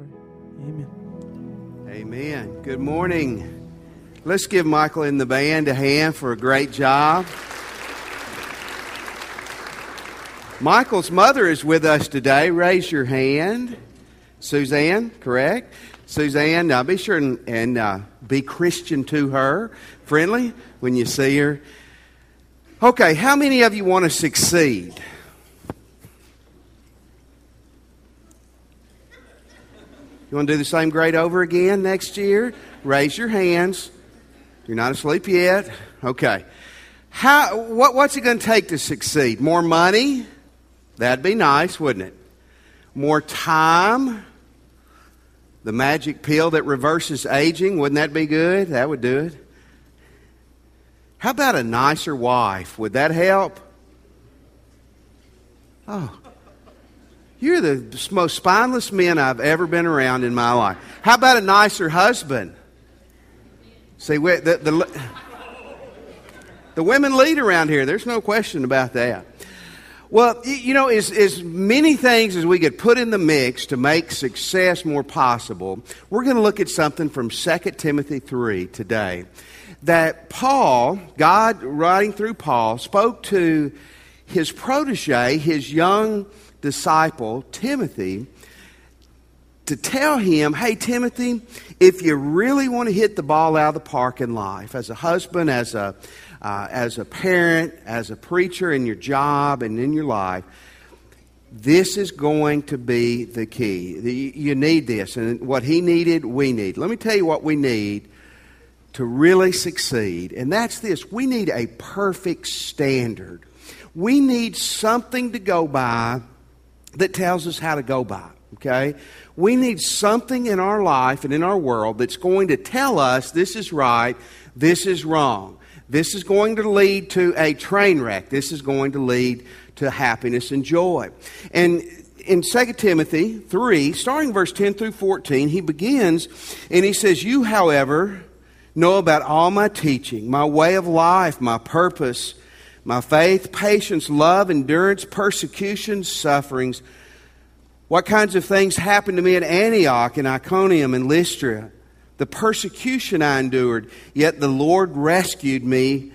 pray. Amen. Amen. Good morning. Let's give Michael and the band a hand for a great job. Michael's mother is with us today. Raise your hand. Suzanne, correct? Suzanne, be sure and be Christian to her. Friendly when you see her. Okay, how many of you want to succeed? You want to do the same grade over again next year? Raise your hands. You're not asleep yet. Okay. What's it going to take to succeed? More money? That'd be nice, wouldn't it? More time? The magic pill that reverses aging? Wouldn't that be good? That would do it. How about a nicer wife? Would that help? Oh, you're the most spineless men I've ever been around in my life. How about a nicer husband? See, the women lead around here. There's no question about that. Well, you know, as many things as we could put in the mix to make success more possible, we're going to look at something from 2 Timothy 3 today that Paul, God writing through Paul, spoke to his protege, his young disciple, Timothy, to tell him, hey, Timothy, if you really want to hit the ball out of the park in life, as a husband, as a parent, as a preacher, in your job and in your life, this is going to be the key. You need this. And what he needed, we need. Let me tell you what we need to really succeed. And that's this. We need a perfect standard. We need something to go by that tells us how to go by. Okay? We need something in our life and in our world that's going to tell us this is right, this is wrong. This is going to lead to a train wreck. This is going to lead to happiness and joy. And in 2 Timothy 3, starting verse 10 through 14, he begins and he says, you, however, know about all my teaching, my way of life, my purpose, my faith, patience, love, endurance, persecutions, sufferings. What kinds of things happened to me at Antioch and Iconium and Lystra? The persecution I endured, yet the Lord rescued me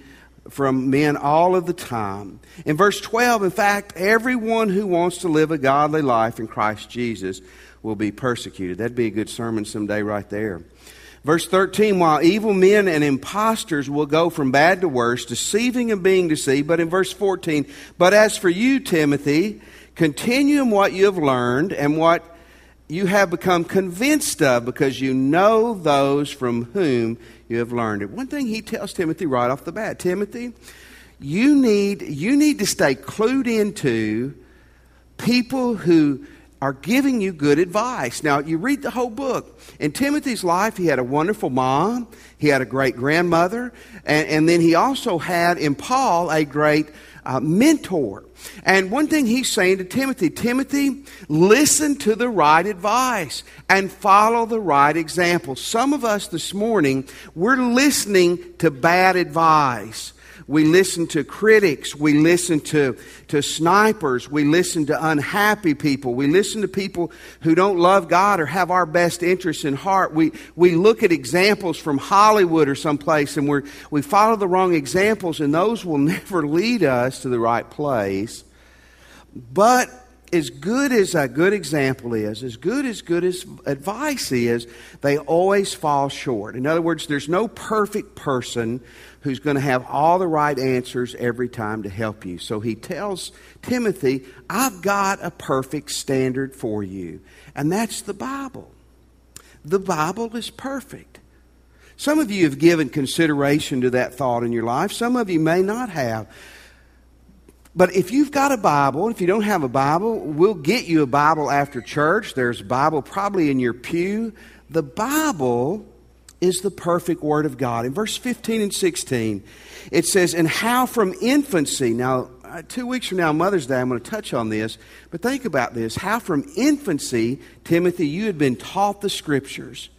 from men all of the time. In verse 12, in fact, everyone who wants to live a godly life in Christ Jesus will be persecuted. That'd be a good sermon someday right there. Verse 13, while evil men and impostors will go from bad to worse, deceiving and being deceived. But in verse 14, but as for you, Timothy, continue in what you have learned and what you have become convinced of, because you know those from whom you have learned it. One thing he tells Timothy right off the bat, Timothy, you need to stay clued into people who are giving you good advice. Now, you read the whole book. In Timothy's life, he had a wonderful mom. He had a great grandmother. And then he also had, in Paul, a great mentor. And one thing he's saying to Timothy, Timothy, listen to the right advice and follow the right example. Some of us this morning, we're listening to bad advice. We listen to critics. We listen to snipers. We listen to unhappy people. We listen to people who don't love God or have our best interests in heart. We look at examples from Hollywood or someplace, and we follow the wrong examples, and those will never lead us to the right place. But as good as a good example is, as good as advice is, they always fall short. In other words, there's no perfect person who's going to have all the right answers every time to help you. So he tells Timothy, I've got a perfect standard for you, and that's the Bible. The Bible is perfect. Some of you have given consideration to that thought in your life. Some of you may not have. But if you've got a Bible, if you don't have a Bible, we'll get you a Bible after church. There's a Bible probably in your pew. The Bible is the perfect Word of God. In verse 15 and 16, it says, and how from infancy. Now, 2 weeks from now, Mother's Day, I'm going to touch on this. But think about this. How from infancy, Timothy, you had been taught the Scriptures,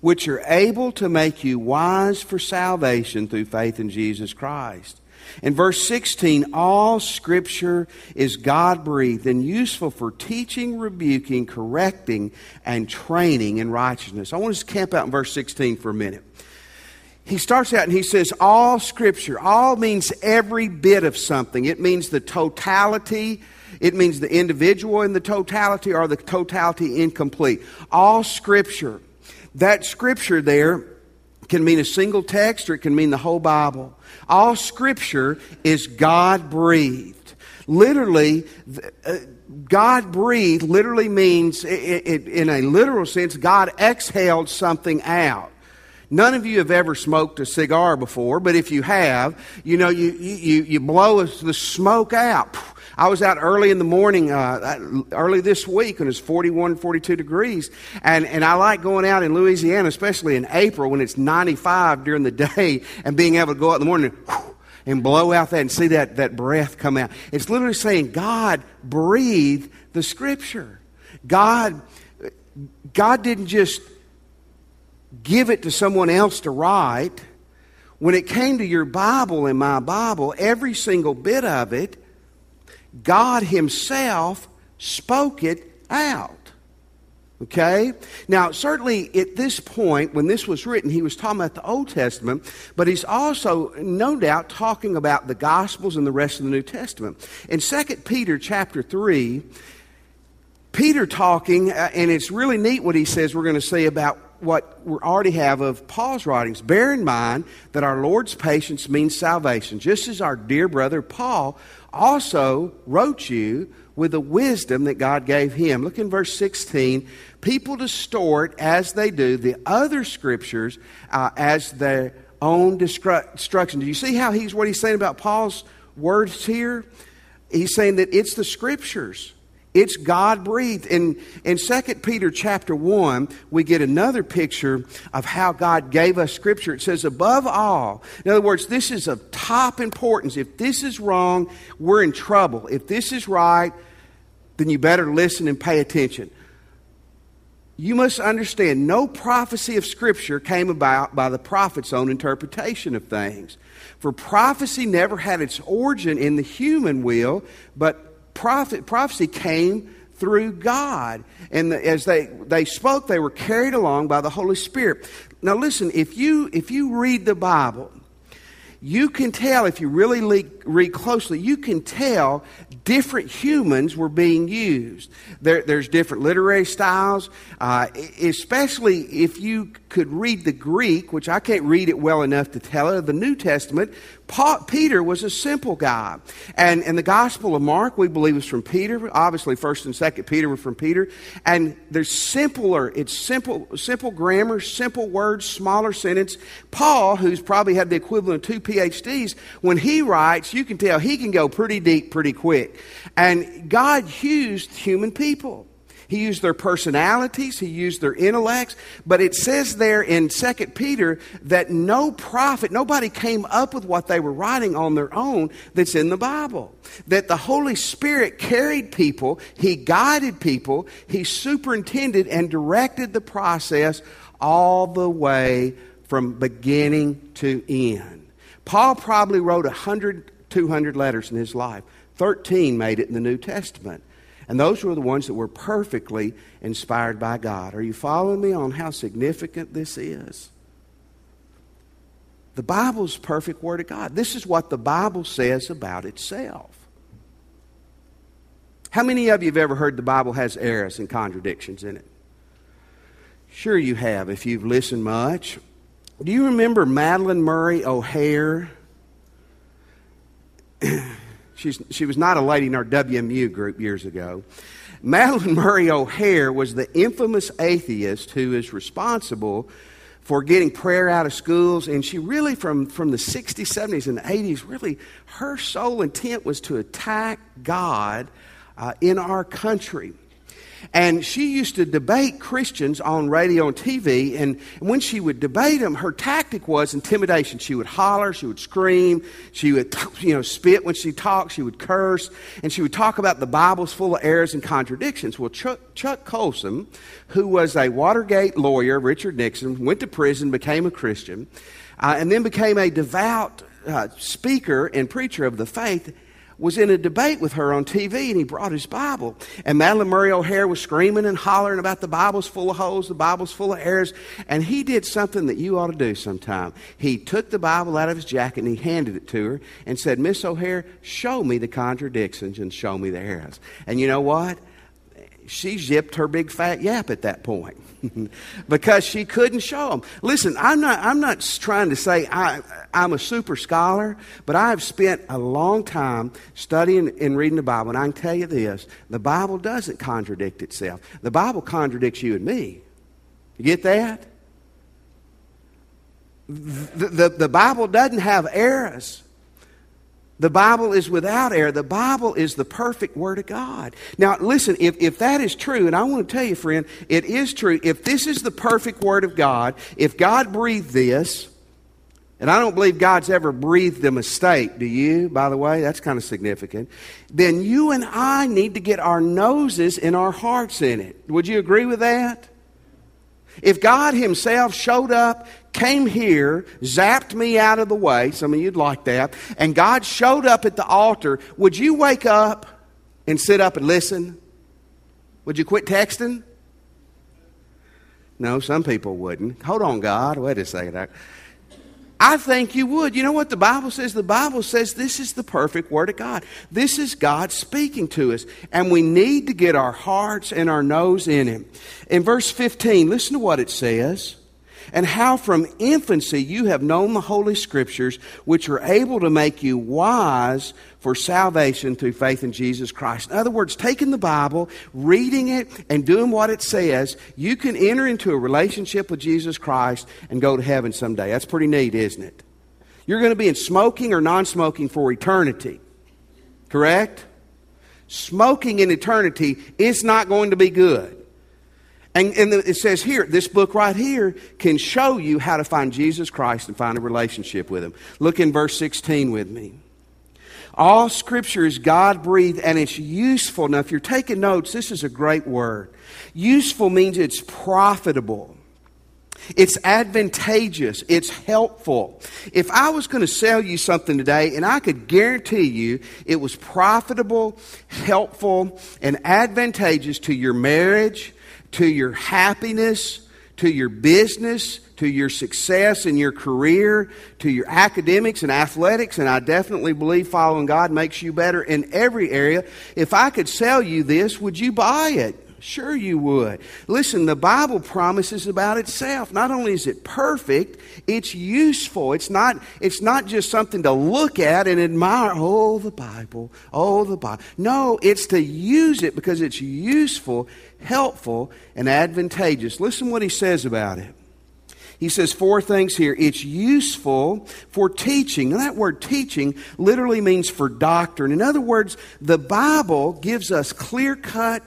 which are able to make you wise for salvation through faith in Jesus Christ. In verse 16, all Scripture is God-breathed and useful for teaching, rebuking, correcting, and training in righteousness. I want us to camp out in verse 16 for a minute. He starts out and he says, all Scripture. All means every bit of something. It means the totality. It means the individual in the totality or the totality incomplete. All Scripture. That Scripture there can mean a single text or it can mean the whole Bible. All Scripture is God-breathed. Literally, God-breathed literally means, in a literal sense, God exhaled something out. None of you have ever smoked a cigar before, but if you have, you know, you blow the smoke out. I was out early in the morning, early this week, and it's 41, 42 degrees. And I like going out in Louisiana, especially in April when it's 95 during the day, and being able to go out in the morning and blow out that and see that breath come out. It's literally saying God breathed the Scripture. God didn't just give it to someone else to write. When it came to your Bible and my Bible, every single bit of it, God Himself spoke it out. Okay? Now, certainly at this point, when this was written, he was talking about the Old Testament, but he's also, no doubt, talking about the Gospels and the rest of the New Testament. In 2 Peter chapter 3, Peter talking, and it's really neat what he says we're going to see about what we already have of Paul's writings. Bear in mind that our Lord's patience means salvation, just as our dear brother Paul also wrote you with the wisdom that God gave him. Look in verse 16. People distort, as they do, the other Scriptures as their own destruction. Do you see how what he's saying about Paul's words here? He's saying that it's the Scriptures. It's God-breathed. In 2 Peter chapter 1, we get another picture of how God gave us Scripture. It says, above all. In other words, this is of top importance. If this is wrong, we're in trouble. If this is right, then you better listen and pay attention. You must understand, no prophecy of Scripture came about by the prophet's own interpretation of things. For prophecy never had its origin in the human will, but prophecy came through God. And as they spoke, they were carried along by the Holy Spirit. Now listen, if you read the Bible, you can tell, if you really read closely, you can tell different humans were being used. There's different literary styles, especially if you could read the Greek, which I can't read it well enough to tell it, of the New Testament. Peter was a simple guy. And the Gospel of Mark, we believe, is from Peter. Obviously, 1st and 2nd Peter were from Peter. And there's simpler. It's simple grammar, simple words, smaller sentence. Paul, who's probably had the equivalent of 2 PhDs, when he writes, you can tell he can go pretty deep pretty quick. And God used human people. He used their personalities. He used their intellects. But it says there in 2 Peter that no prophet, nobody came up with what they were writing on their own that's in the Bible. That the Holy Spirit carried people. He guided people. He superintended and directed the process all the way from beginning to end. Paul probably wrote 100, 200 letters in his life. 13 made it in the New Testament. And those were the ones that were perfectly inspired by God. Are you following me on how significant this is? The Bible's perfect Word of God. This is what the Bible says about itself. How many of you have ever heard the Bible has errors and contradictions in it? Sure you have, if you've listened much. Do you remember Madalyn Murray O'Hair? She was not a lady in our WMU group years ago. Madalyn Murray O'Hair was the infamous atheist who is responsible for getting prayer out of schools. And she really, from the 60s, 70s, and 80s, really, her sole intent was to attack God in our country. And she used to debate Christians on radio and TV. And when she would debate them, her tactic was intimidation. She would holler, she would scream, she would spit when she talked, she would curse, and she would talk about the Bible's full of errors and contradictions. Well, Chuck Colson, who was a Watergate lawyer, Richard Nixon, went to prison, became a Christian. and then became a devout speaker and preacher of the faith, was in a debate with her on TV, and he brought his Bible. And Madalyn Murray O'Hair was screaming and hollering about the Bible's full of holes, the Bible's full of errors. And he did something that you ought to do sometime. He took the Bible out of his jacket and he handed it to her and said, "Miss O'Hair, show me the contradictions and show me the errors." And you know what? She zipped her big fat yap at that point because she couldn't show them. Listen, I'm not trying to say I'm a super scholar, but I've spent a long time studying and reading the Bible, and I can tell you this, the Bible doesn't contradict itself. The Bible contradicts you and me. You get that? The Bible doesn't have errors. The Bible is without error. The Bible is the perfect Word of God. Now, listen, if that is true, and I want to tell you, friend, it is true. If this is the perfect Word of God, if God breathed this, and I don't believe God's ever breathed a mistake, do you? By the way, that's kind of significant. Then you and I need to get our noses and our hearts in it. Would you agree with that? If God himself showed up, came here, zapped me out of the way, some of you'd like that, and God showed up at the altar, would you wake up and sit up and listen? Would you quit texting? No, some people wouldn't. Hold on, God. Wait a second. I think you would. You know what the Bible says? The Bible says this is the perfect Word of God. This is God speaking to us, and we need to get our hearts and our nose in Him. In verse 15, listen to what it says. "And how from infancy you have known the Holy Scriptures, which are able to make you wise for salvation through faith in Jesus Christ." In other words, taking the Bible, reading it, and doing what it says, you can enter into a relationship with Jesus Christ and go to heaven someday. That's pretty neat, isn't it? You're going to be in smoking or non-smoking for eternity. Correct? Smoking in eternity is not going to be good. And it says here, this book right here can show you how to find Jesus Christ and find a relationship with Him. Look in verse 16 with me. "All Scripture is God-breathed, and it's useful." Now, if you're taking notes, this is a great word. Useful means it's profitable. It's advantageous. It's helpful. If I was going to sell you something today, and I could guarantee you it was profitable, helpful, and advantageous to your marriage, to your happiness, to your business, to your success in your career, to your academics and athletics, and I definitely believe following God makes you better in every area. If I could sell you this, would you buy it? Sure you would. Listen, the Bible promises about itself. Not only is it perfect, it's useful. It's not just something to look at and admire. Oh, the Bible. Oh, the Bible. No, it's to use it because it's useful, helpful, and advantageous. Listen what he says about it. He says four things here. It's useful for teaching. Now, that word teaching literally means for doctrine. In other words, the Bible gives us clear-cut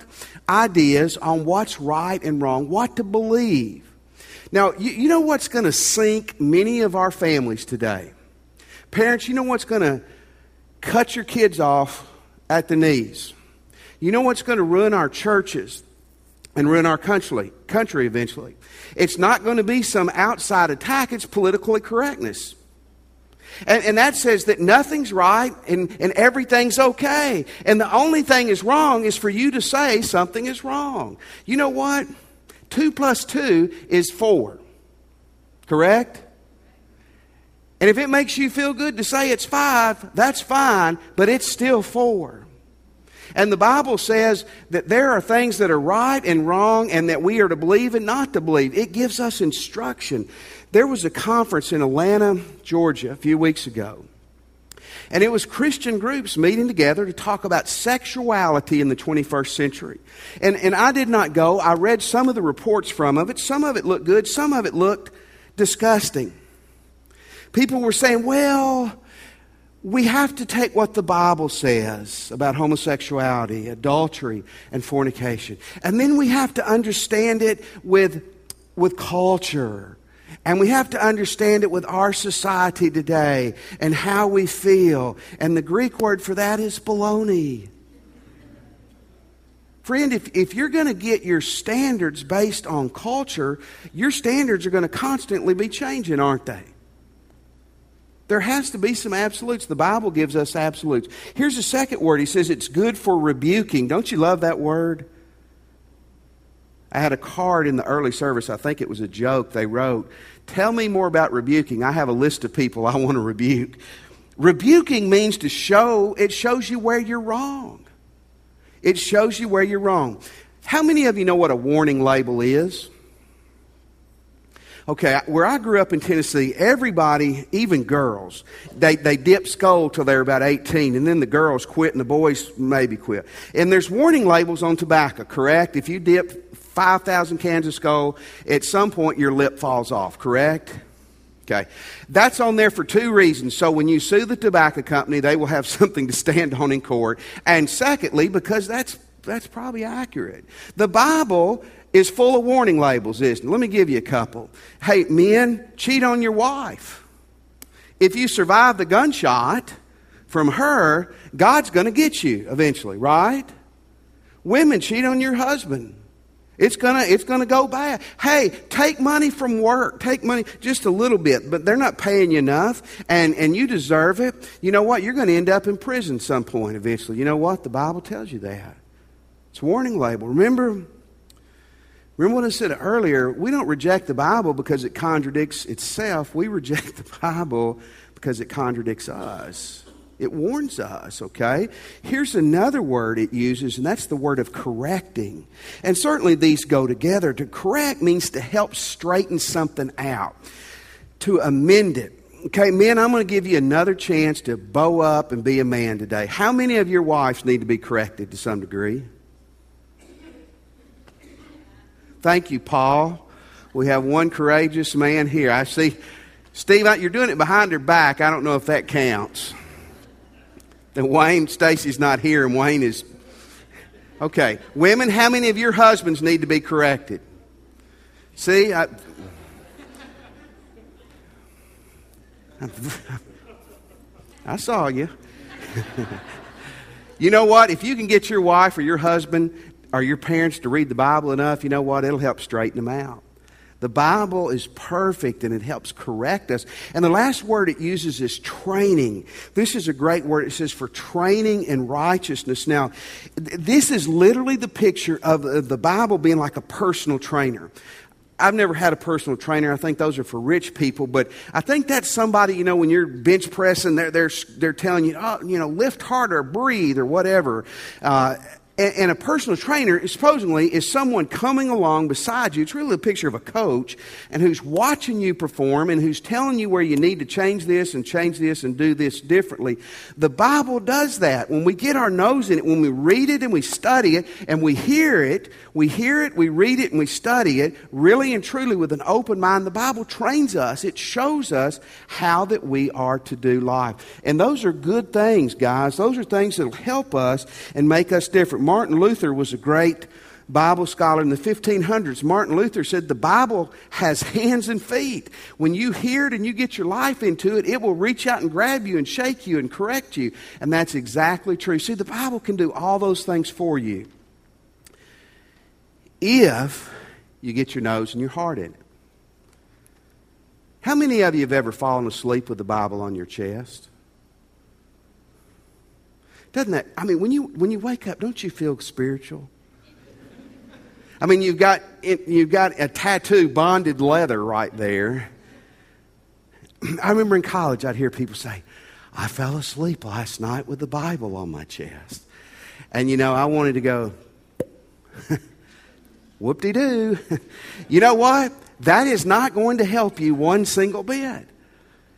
ideas on what's right and wrong, what to believe. Now, you know what's going to sink many of our families today? Parents, you know what's going to cut your kids off at the knees? You know what's going to ruin our churches and ruin our country eventually? It's not going to be some outside attack. It's political correctness. And that says that nothing's right and everything's okay. And the only thing is wrong is for you to say something is wrong. You know what? 2 + 2 is 4. Correct? And if it makes you feel good to say it's 5, that's fine, but it's still 4. And the Bible says that there are things that are right and wrong and that we are to believe and not to believe. It gives us instruction. There was a conference in Atlanta, Georgia, a few weeks ago. And it was Christian groups meeting together to talk about sexuality in the 21st century. And I did not go. I read some of the reports from it. Some of it looked good. Some of it looked disgusting. People were saying, well, we have to take what the Bible says about homosexuality, adultery, and fornication. And then we have to understand it with culture. And we have to understand it with our society today and how we feel. And the Greek word for that is baloney. Friend, if you're going to get your standards based on culture, your standards are going to constantly be changing, aren't they? There has to be some absolutes. The Bible gives us absolutes. Here's a second word. He says it's good for rebuking. Don't you love that word? I had a card in the early service. I think it was a joke. They wrote, "Tell me more about rebuking. I have a list of people I want to rebuke." Rebuking means to show. It shows you where you're wrong. It shows you where you're wrong. How many of you know what a warning label is? Okay, where I grew up in Tennessee, everybody, even girls, they dip school till they're about 18, and then the girls quit and the boys maybe quit. And there's warning labels on tobacco, correct? If you dip 5,000 cans of skull, at some point your lip falls off, correct? Okay, that's on there for two reasons. So when you sue the tobacco company, they will have something to stand on in court. And secondly, because that's probably accurate. The Bible is full of warning labels, isn't it? Let me give you a couple. Hey, men, cheat on your wife. If you survive the gunshot from her, God's going to get you eventually, right? Women, cheat on your husband. It's gonna go bad. Hey, take money from work. Take money just a little bit, but they're not paying you enough, and you deserve it. You know what? You're going to end up in prison some point eventually. You know what? The Bible tells you that. It's a warning label. Remember what I said earlier, we don't reject the Bible because it contradicts itself. We reject the Bible because it contradicts us. It warns us, okay? Here's another word it uses, and that's the word of correcting. And certainly these go together. To correct means to help straighten something out, to amend it. Okay, men, I'm going to give you another chance to bow up and be a man today. How many of your wives need to be corrected to some degree? Thank you, Paul. We have one courageous man here. I see, Steve, you're doing it behind her back. I don't know if that counts. And Wayne, Stacy's not here, and Wayne is... Okay, women, how many of your husbands need to be corrected? See, I saw you. You know what? If you can get your wife or your husband or your parents to read the Bible enough, you know what? It'll help straighten them out. The Bible is perfect, and it helps correct us. And the last word it uses is training. This is a great word. It says for training in righteousness. Now, this is literally the picture of the Bible being like a personal trainer. I've never had a personal trainer. I think those are for rich people. But I think that's somebody, you know, when you're bench pressing, they're telling you, oh, you know, lift harder, breathe, or whatever. And a personal trainer is supposedly someone coming along beside you. It's really a picture of a coach and who's watching you perform and who's telling you where you need to change this and do this differently. The Bible does that. When we get our nose in it, when we read it and we study it and we hear it, we read it and we study it, really and truly with an open mind, the Bible trains us. It shows us how that we are to do life. And those are good things, guys. Those are things that will help us and make us different. Martin Luther was a great Bible scholar in the 1500s. Martin Luther said the Bible has hands and feet. When you hear it and you get your life into it, it will reach out and grab you and shake you and correct you. And that's exactly true. See, the Bible can do all those things for you if you get your nose and your heart in it. How many of you have ever fallen asleep with the Bible on your chest? Doesn't that, I mean, when you wake up, don't you feel spiritual? I mean, you've got a tattoo, bonded leather right there. I remember in college, I'd hear people say, I fell asleep last night with the Bible on my chest. And, you know, I wanted to go, whoop-de-doo. You know what? That is not going to help you one single bit.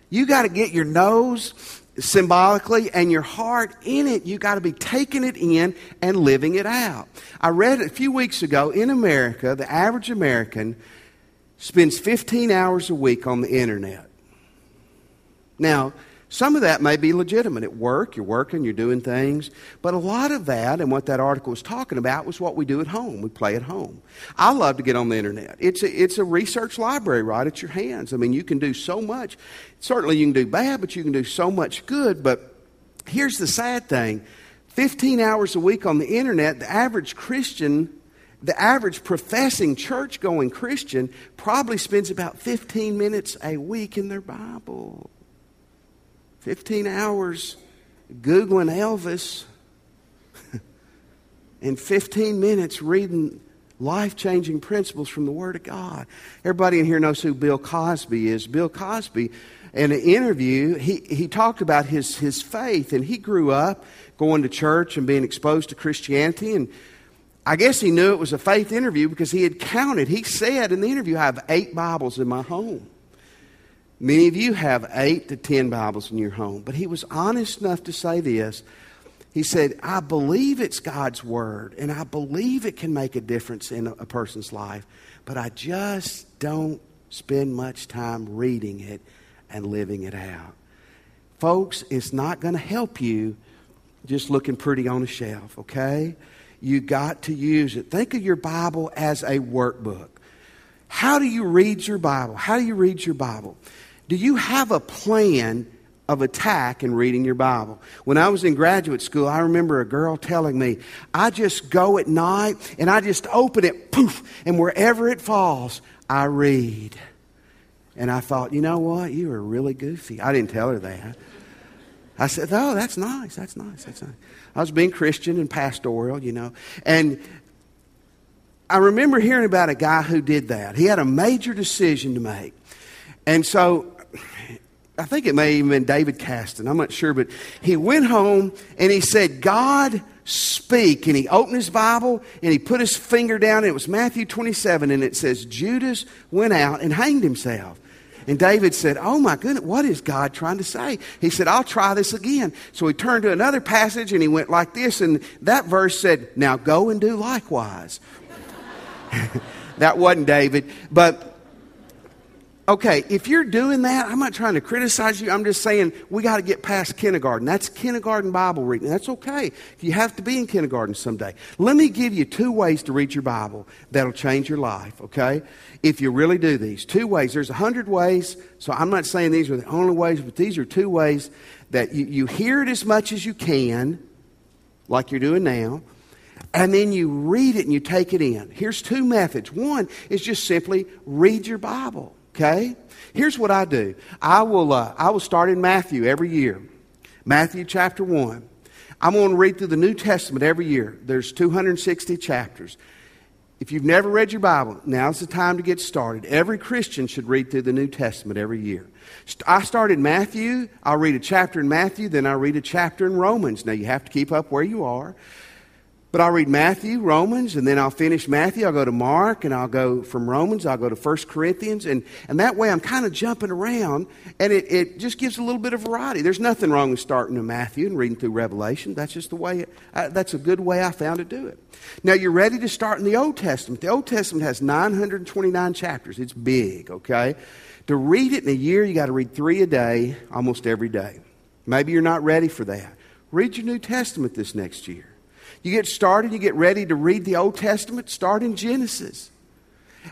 You got to get your nose symbolically and your heart in it. You got to be taking it in and living it out. I read a few weeks ago, in America, the average American spends 15 hours a week on the internet. Now, some of that may be legitimate. At work, you're working, you're doing things. But a lot of that, and what that article was talking about, was what we do at home. We play at home. I love to get on the internet. It's a research library right at your hands. I mean, you can do so much. Certainly you can do bad, but you can do so much good. But here's the sad thing. 15 hours a week on the internet, the average Christian, the average professing church-going Christian probably spends about 15 minutes a week in their Bible. 15 hours Googling Elvis and 15 minutes reading life-changing principles from the Word of God. Everybody in here knows who Bill Cosby is. Bill Cosby, in an interview, he talked about his faith, and he grew up going to church and being exposed to Christianity, and I guess he knew it was a faith interview because he had counted. He said in the interview, I have 8 Bibles in my home. Many of you have 8 to 10 Bibles in your home. But he was honest enough to say this. He said, I believe it's God's Word, and I believe it can make a difference in a person's life, but I just don't spend much time reading it and living it out. Folks, it's not going to help you just looking pretty on a shelf, okay? You got to use it. Think of your Bible as a workbook. How do you read your Bible? How do you read your Bible? Do you have a plan of attack in reading your Bible? When I was in graduate school, I remember a girl telling me, I just go at night and I just open it, poof, and wherever it falls, I read. And I thought, you know what? You are really goofy. I didn't tell her that. I said, oh, that's nice, that's nice, that's nice. I was being Christian and pastoral, you know. And I remember hearing about a guy who did that. He had a major decision to make. And so, I think it may have even been David Caston, I'm not sure, but he went home and he said, God, speak. And he opened his Bible and he put his finger down. And it was Matthew 27 and it says, Judas went out and hanged himself. And David said, oh my goodness, what is God trying to say? He said, I'll try this again. So he turned to another passage and he went like this. And that verse said, now go and do likewise. That wasn't David. But, okay, if you're doing that, I'm not trying to criticize you. I'm just saying we got to get past kindergarten. That's kindergarten Bible reading. That's okay. You have to be in kindergarten someday. Let me give you 2 ways to read your Bible that'll change your life, okay? If you really do these. 2 ways. There's 100 ways, so I'm not saying these are the only ways, but these are 2 ways that you hear it as much as you can, like you're doing now, and then you read it and you take it in. Here's 2 methods. One is just simply read your Bible, okay? Here's what I do. I will start in Matthew every year. Matthew chapter 1. I'm going to read through the New Testament every year. There's 260 chapters. If you've never read your Bible, now's the time to get started. Every Christian should read through the New Testament every year. I start in Matthew. I'll read a chapter in Matthew. Then I'll read a chapter in Romans. Now, you have to keep up where you are. But I'll read Matthew, Romans, and then I'll finish Matthew. I'll go to Mark, and I'll go from Romans. I'll go to 1 Corinthians. And that way I'm kind of jumping around, and it just gives a little bit of variety. There's nothing wrong with starting in Matthew and reading through Revelation. That's just the way, that's a good way I found to do it. Now, you're ready to start in the Old Testament. The Old Testament has 929 chapters. It's big, okay? To read it in a year, you got to read 3 a day, almost every day. Maybe you're not ready for that. Read your New Testament this next year. You get started, you get ready to read the Old Testament, start in Genesis.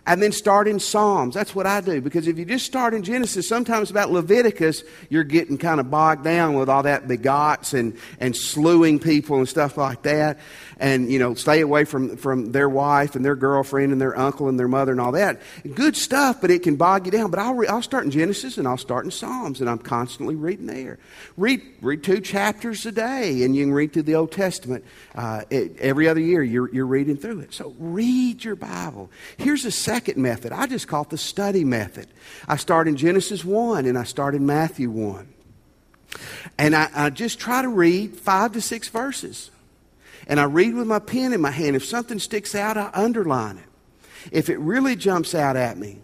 And then start in Psalms. That's what I do. Because if you just start in Genesis, sometimes about Leviticus, you're getting kind of bogged down with all that begots and slewing people and stuff like that. And, you know, stay away from their wife and their girlfriend and their uncle and their mother and all that. Good stuff, but it can bog you down. But I'll start in Genesis and I'll start in Psalms. And I'm constantly reading there. Read 2 chapters a day. And you can read through the Old Testament. Every other year you're reading through it. So read your Bible. Here's a second method. I just call it the study method. I start in Genesis 1 and I start in Matthew 1. And I just try to read 5 to 6 verses. And I read with my pen in my hand. If something sticks out, I underline it. If it really jumps out at me,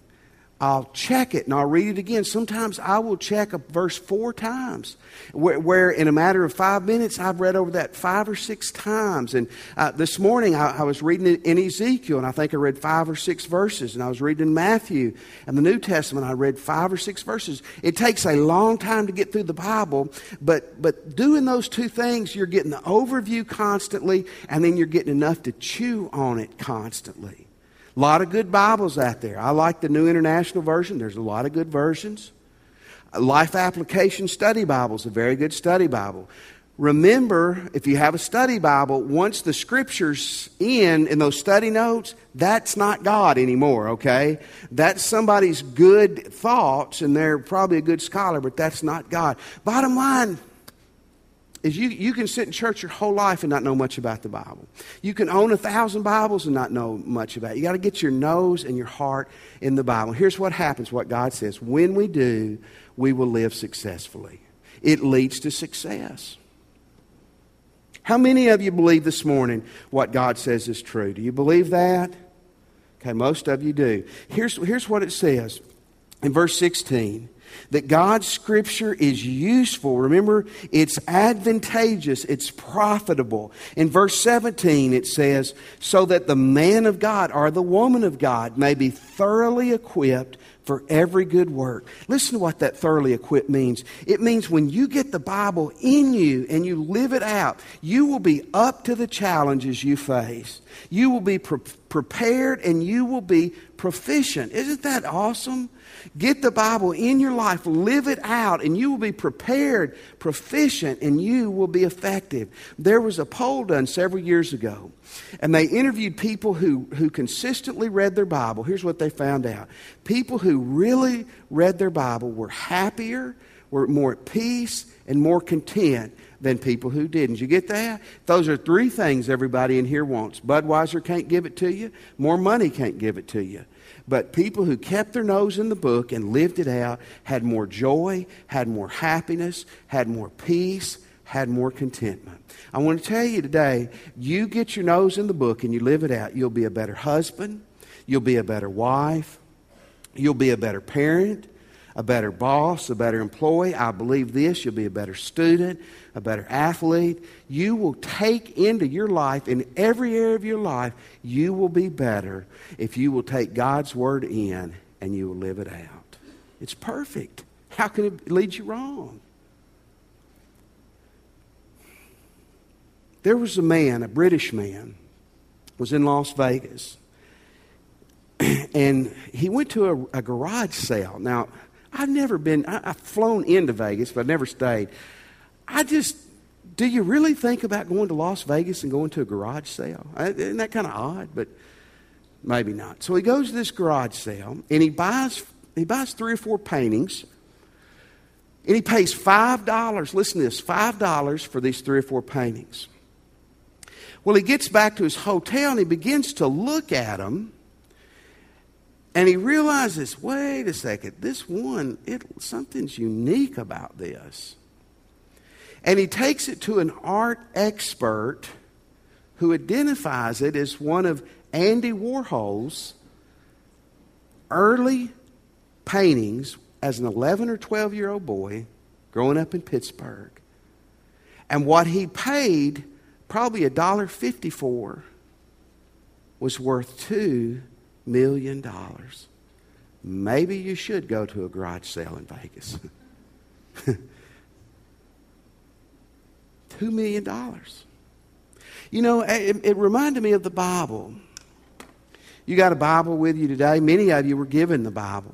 I'll check it and I'll read it again. Sometimes I will check a verse 4 times, where in a matter of 5 minutes, I've read over that 5 or 6 times. And this morning, I was reading it in Ezekiel, and I think I read 5 or 6 verses. And I was reading in Matthew and the New Testament, I read 5 or 6 verses. It takes a long time to get through the Bible, but doing those 2 things, you're getting the overview constantly, and then you're getting enough to chew on it constantly. A lot of good Bibles out there. I like the New International Version. There's a lot of good versions. Life Application Study Bible is a very good study Bible. Remember, if you have a study Bible, once the Scripture's in those study notes, that's not God anymore, okay? That's somebody's good thoughts, and they're probably a good scholar, but that's not God. Bottom line is you can sit in church your whole life and not know much about the Bible. You can own 1,000 Bibles and not know much about it. You got to get your nose and your heart in the Bible. Here's what happens, what God says. When we do, we will live successfully. It leads to success. How many of you believe this morning what God says is true? Do you believe that? Okay, most of you do. Here's what it says in verse 16, that God's Scripture is useful. Remember, it's advantageous, it's profitable. In verse 17, it says, so that the man of God or the woman of God may be thoroughly equipped for every good work. Listen to what that thoroughly equipped means. It means when you get the Bible in you and you live it out, you will be up to the challenges you face. You will be prepared and you will be proficient. Isn't that awesome? Get the Bible in your life, live it out, and you will be prepared, proficient, and you will be effective. There was a poll done several years ago, and they interviewed people who consistently read their Bible. Here's what they found out. People who really read their Bible were happier, were more at peace, and more content than people who didn't. You get that? Those are three things everybody in here wants. Budweiser can't give it to you. More money can't give it to you. But people who kept their nose in the book and lived it out had more joy, had more happiness, had more peace, had more contentment. I want to tell you today, you get your nose in the book and you live it out. You'll be a better husband. You'll be a better wife. You'll be a better parent, a better boss, a better employee. I believe this. You'll be a better student, a better athlete. You will take into your life, in every area of your life, you will be better if you will take God's Word in and you will live it out. It's perfect. How can it lead you wrong? There was a man, a British man, was in Las Vegas. And he went to a garage sale. Now, I've never been, I've flown into Vegas, but I've never stayed. Do you really think about going to Las Vegas and going to a garage sale? Isn't that kind of odd? But maybe not. So he goes to this garage sale, and he buys three or four paintings, and he pays $5, listen to this, $5 for these three or four paintings. Well, he gets back to his hotel, and he begins to look at them, and he realizes, wait a second, this one, something's unique about this. And he takes it to an art expert who identifies it as one of Andy Warhol's early paintings as an 11 or 12-year-old boy growing up in Pittsburgh. And what he paid, probably $1.50 for, was worth $2 million. Maybe you should go to a garage sale in Vegas. $2 million. You know, it reminded me of the Bible. You got a Bible with you today. Many of you were given the Bible.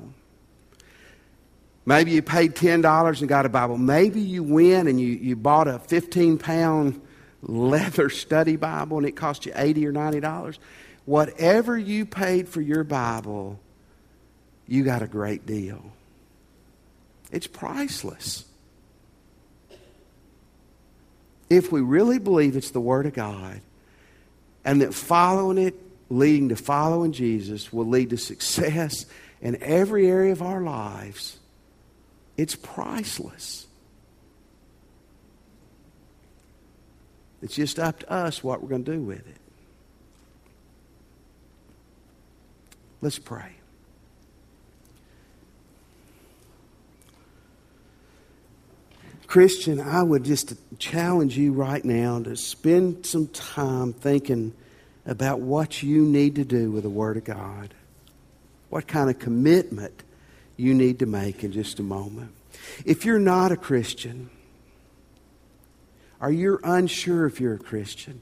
Maybe you paid $10 and got a Bible. Maybe you went and you bought a 15-pound leather study Bible and it cost you $80 or $90. Whatever you paid for your Bible, you got a great deal. It's priceless. If we really believe it's the Word of God and that following it, leading to following Jesus, will lead to success in every area of our lives, it's priceless. It's just up to us what we're going to do with it. Let's pray. Christian, I would just challenge you right now to spend some time thinking about what you need to do with the Word of God, what kind of commitment you need to make in just a moment. If you're not a Christian, or you're unsure if you're a Christian,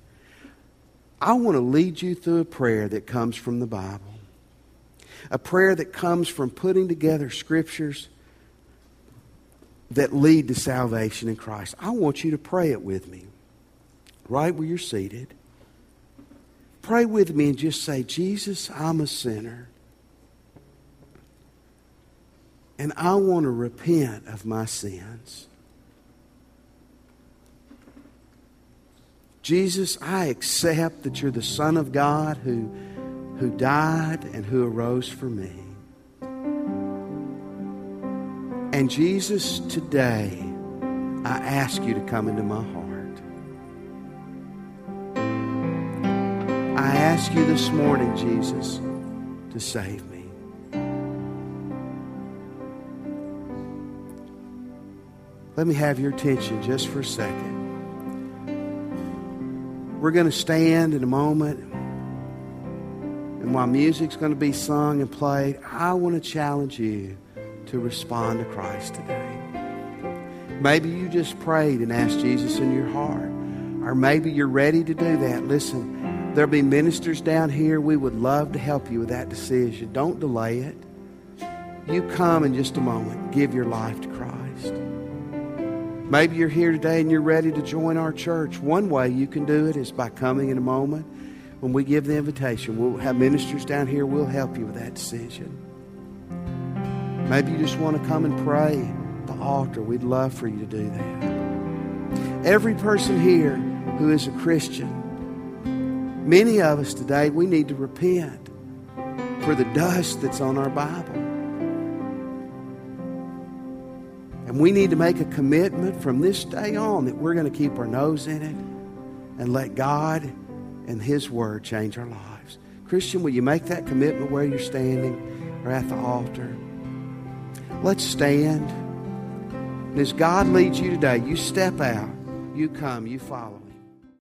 I want to lead you through a prayer that comes from the Bible. A prayer that comes from putting together scriptures that lead to salvation in Christ. I want you to pray it with me, right where you're seated. Pray with me and just say, Jesus, I'm a sinner. And I want to repent of my sins. Jesus, I accept that you're the Son of God who died and who arose for me. And Jesus, today, I ask you to come into my heart. I ask you this morning, Jesus, to save me. Let me have your attention just for a second. We're going to stand in a moment. And while music's going to be sung and played, I want to challenge you to respond to Christ today. Maybe you just prayed and asked Jesus in your heart. Or maybe you're ready to do that. Listen, there'll be ministers down here. We would love to help you with that decision. Don't delay it. You come in just a moment. Give your life to Christ. Maybe you're here today and you're ready to join our church. One way you can do it is by coming in a moment. When we give the invitation, we'll have ministers down here. We'll help you with that decision. Maybe you just want to come and pray at the altar. We'd love for you to do that. Every person here who is a Christian, many of us today, we need to repent for the dust that's on our Bible. And we need to make a commitment from this day on that we're going to keep our nose in it and let God and His Word change our lives. Christian, will you make that commitment where you're standing or at the altar? Let's stand. And as God leads you today, you step out, you come, you follow.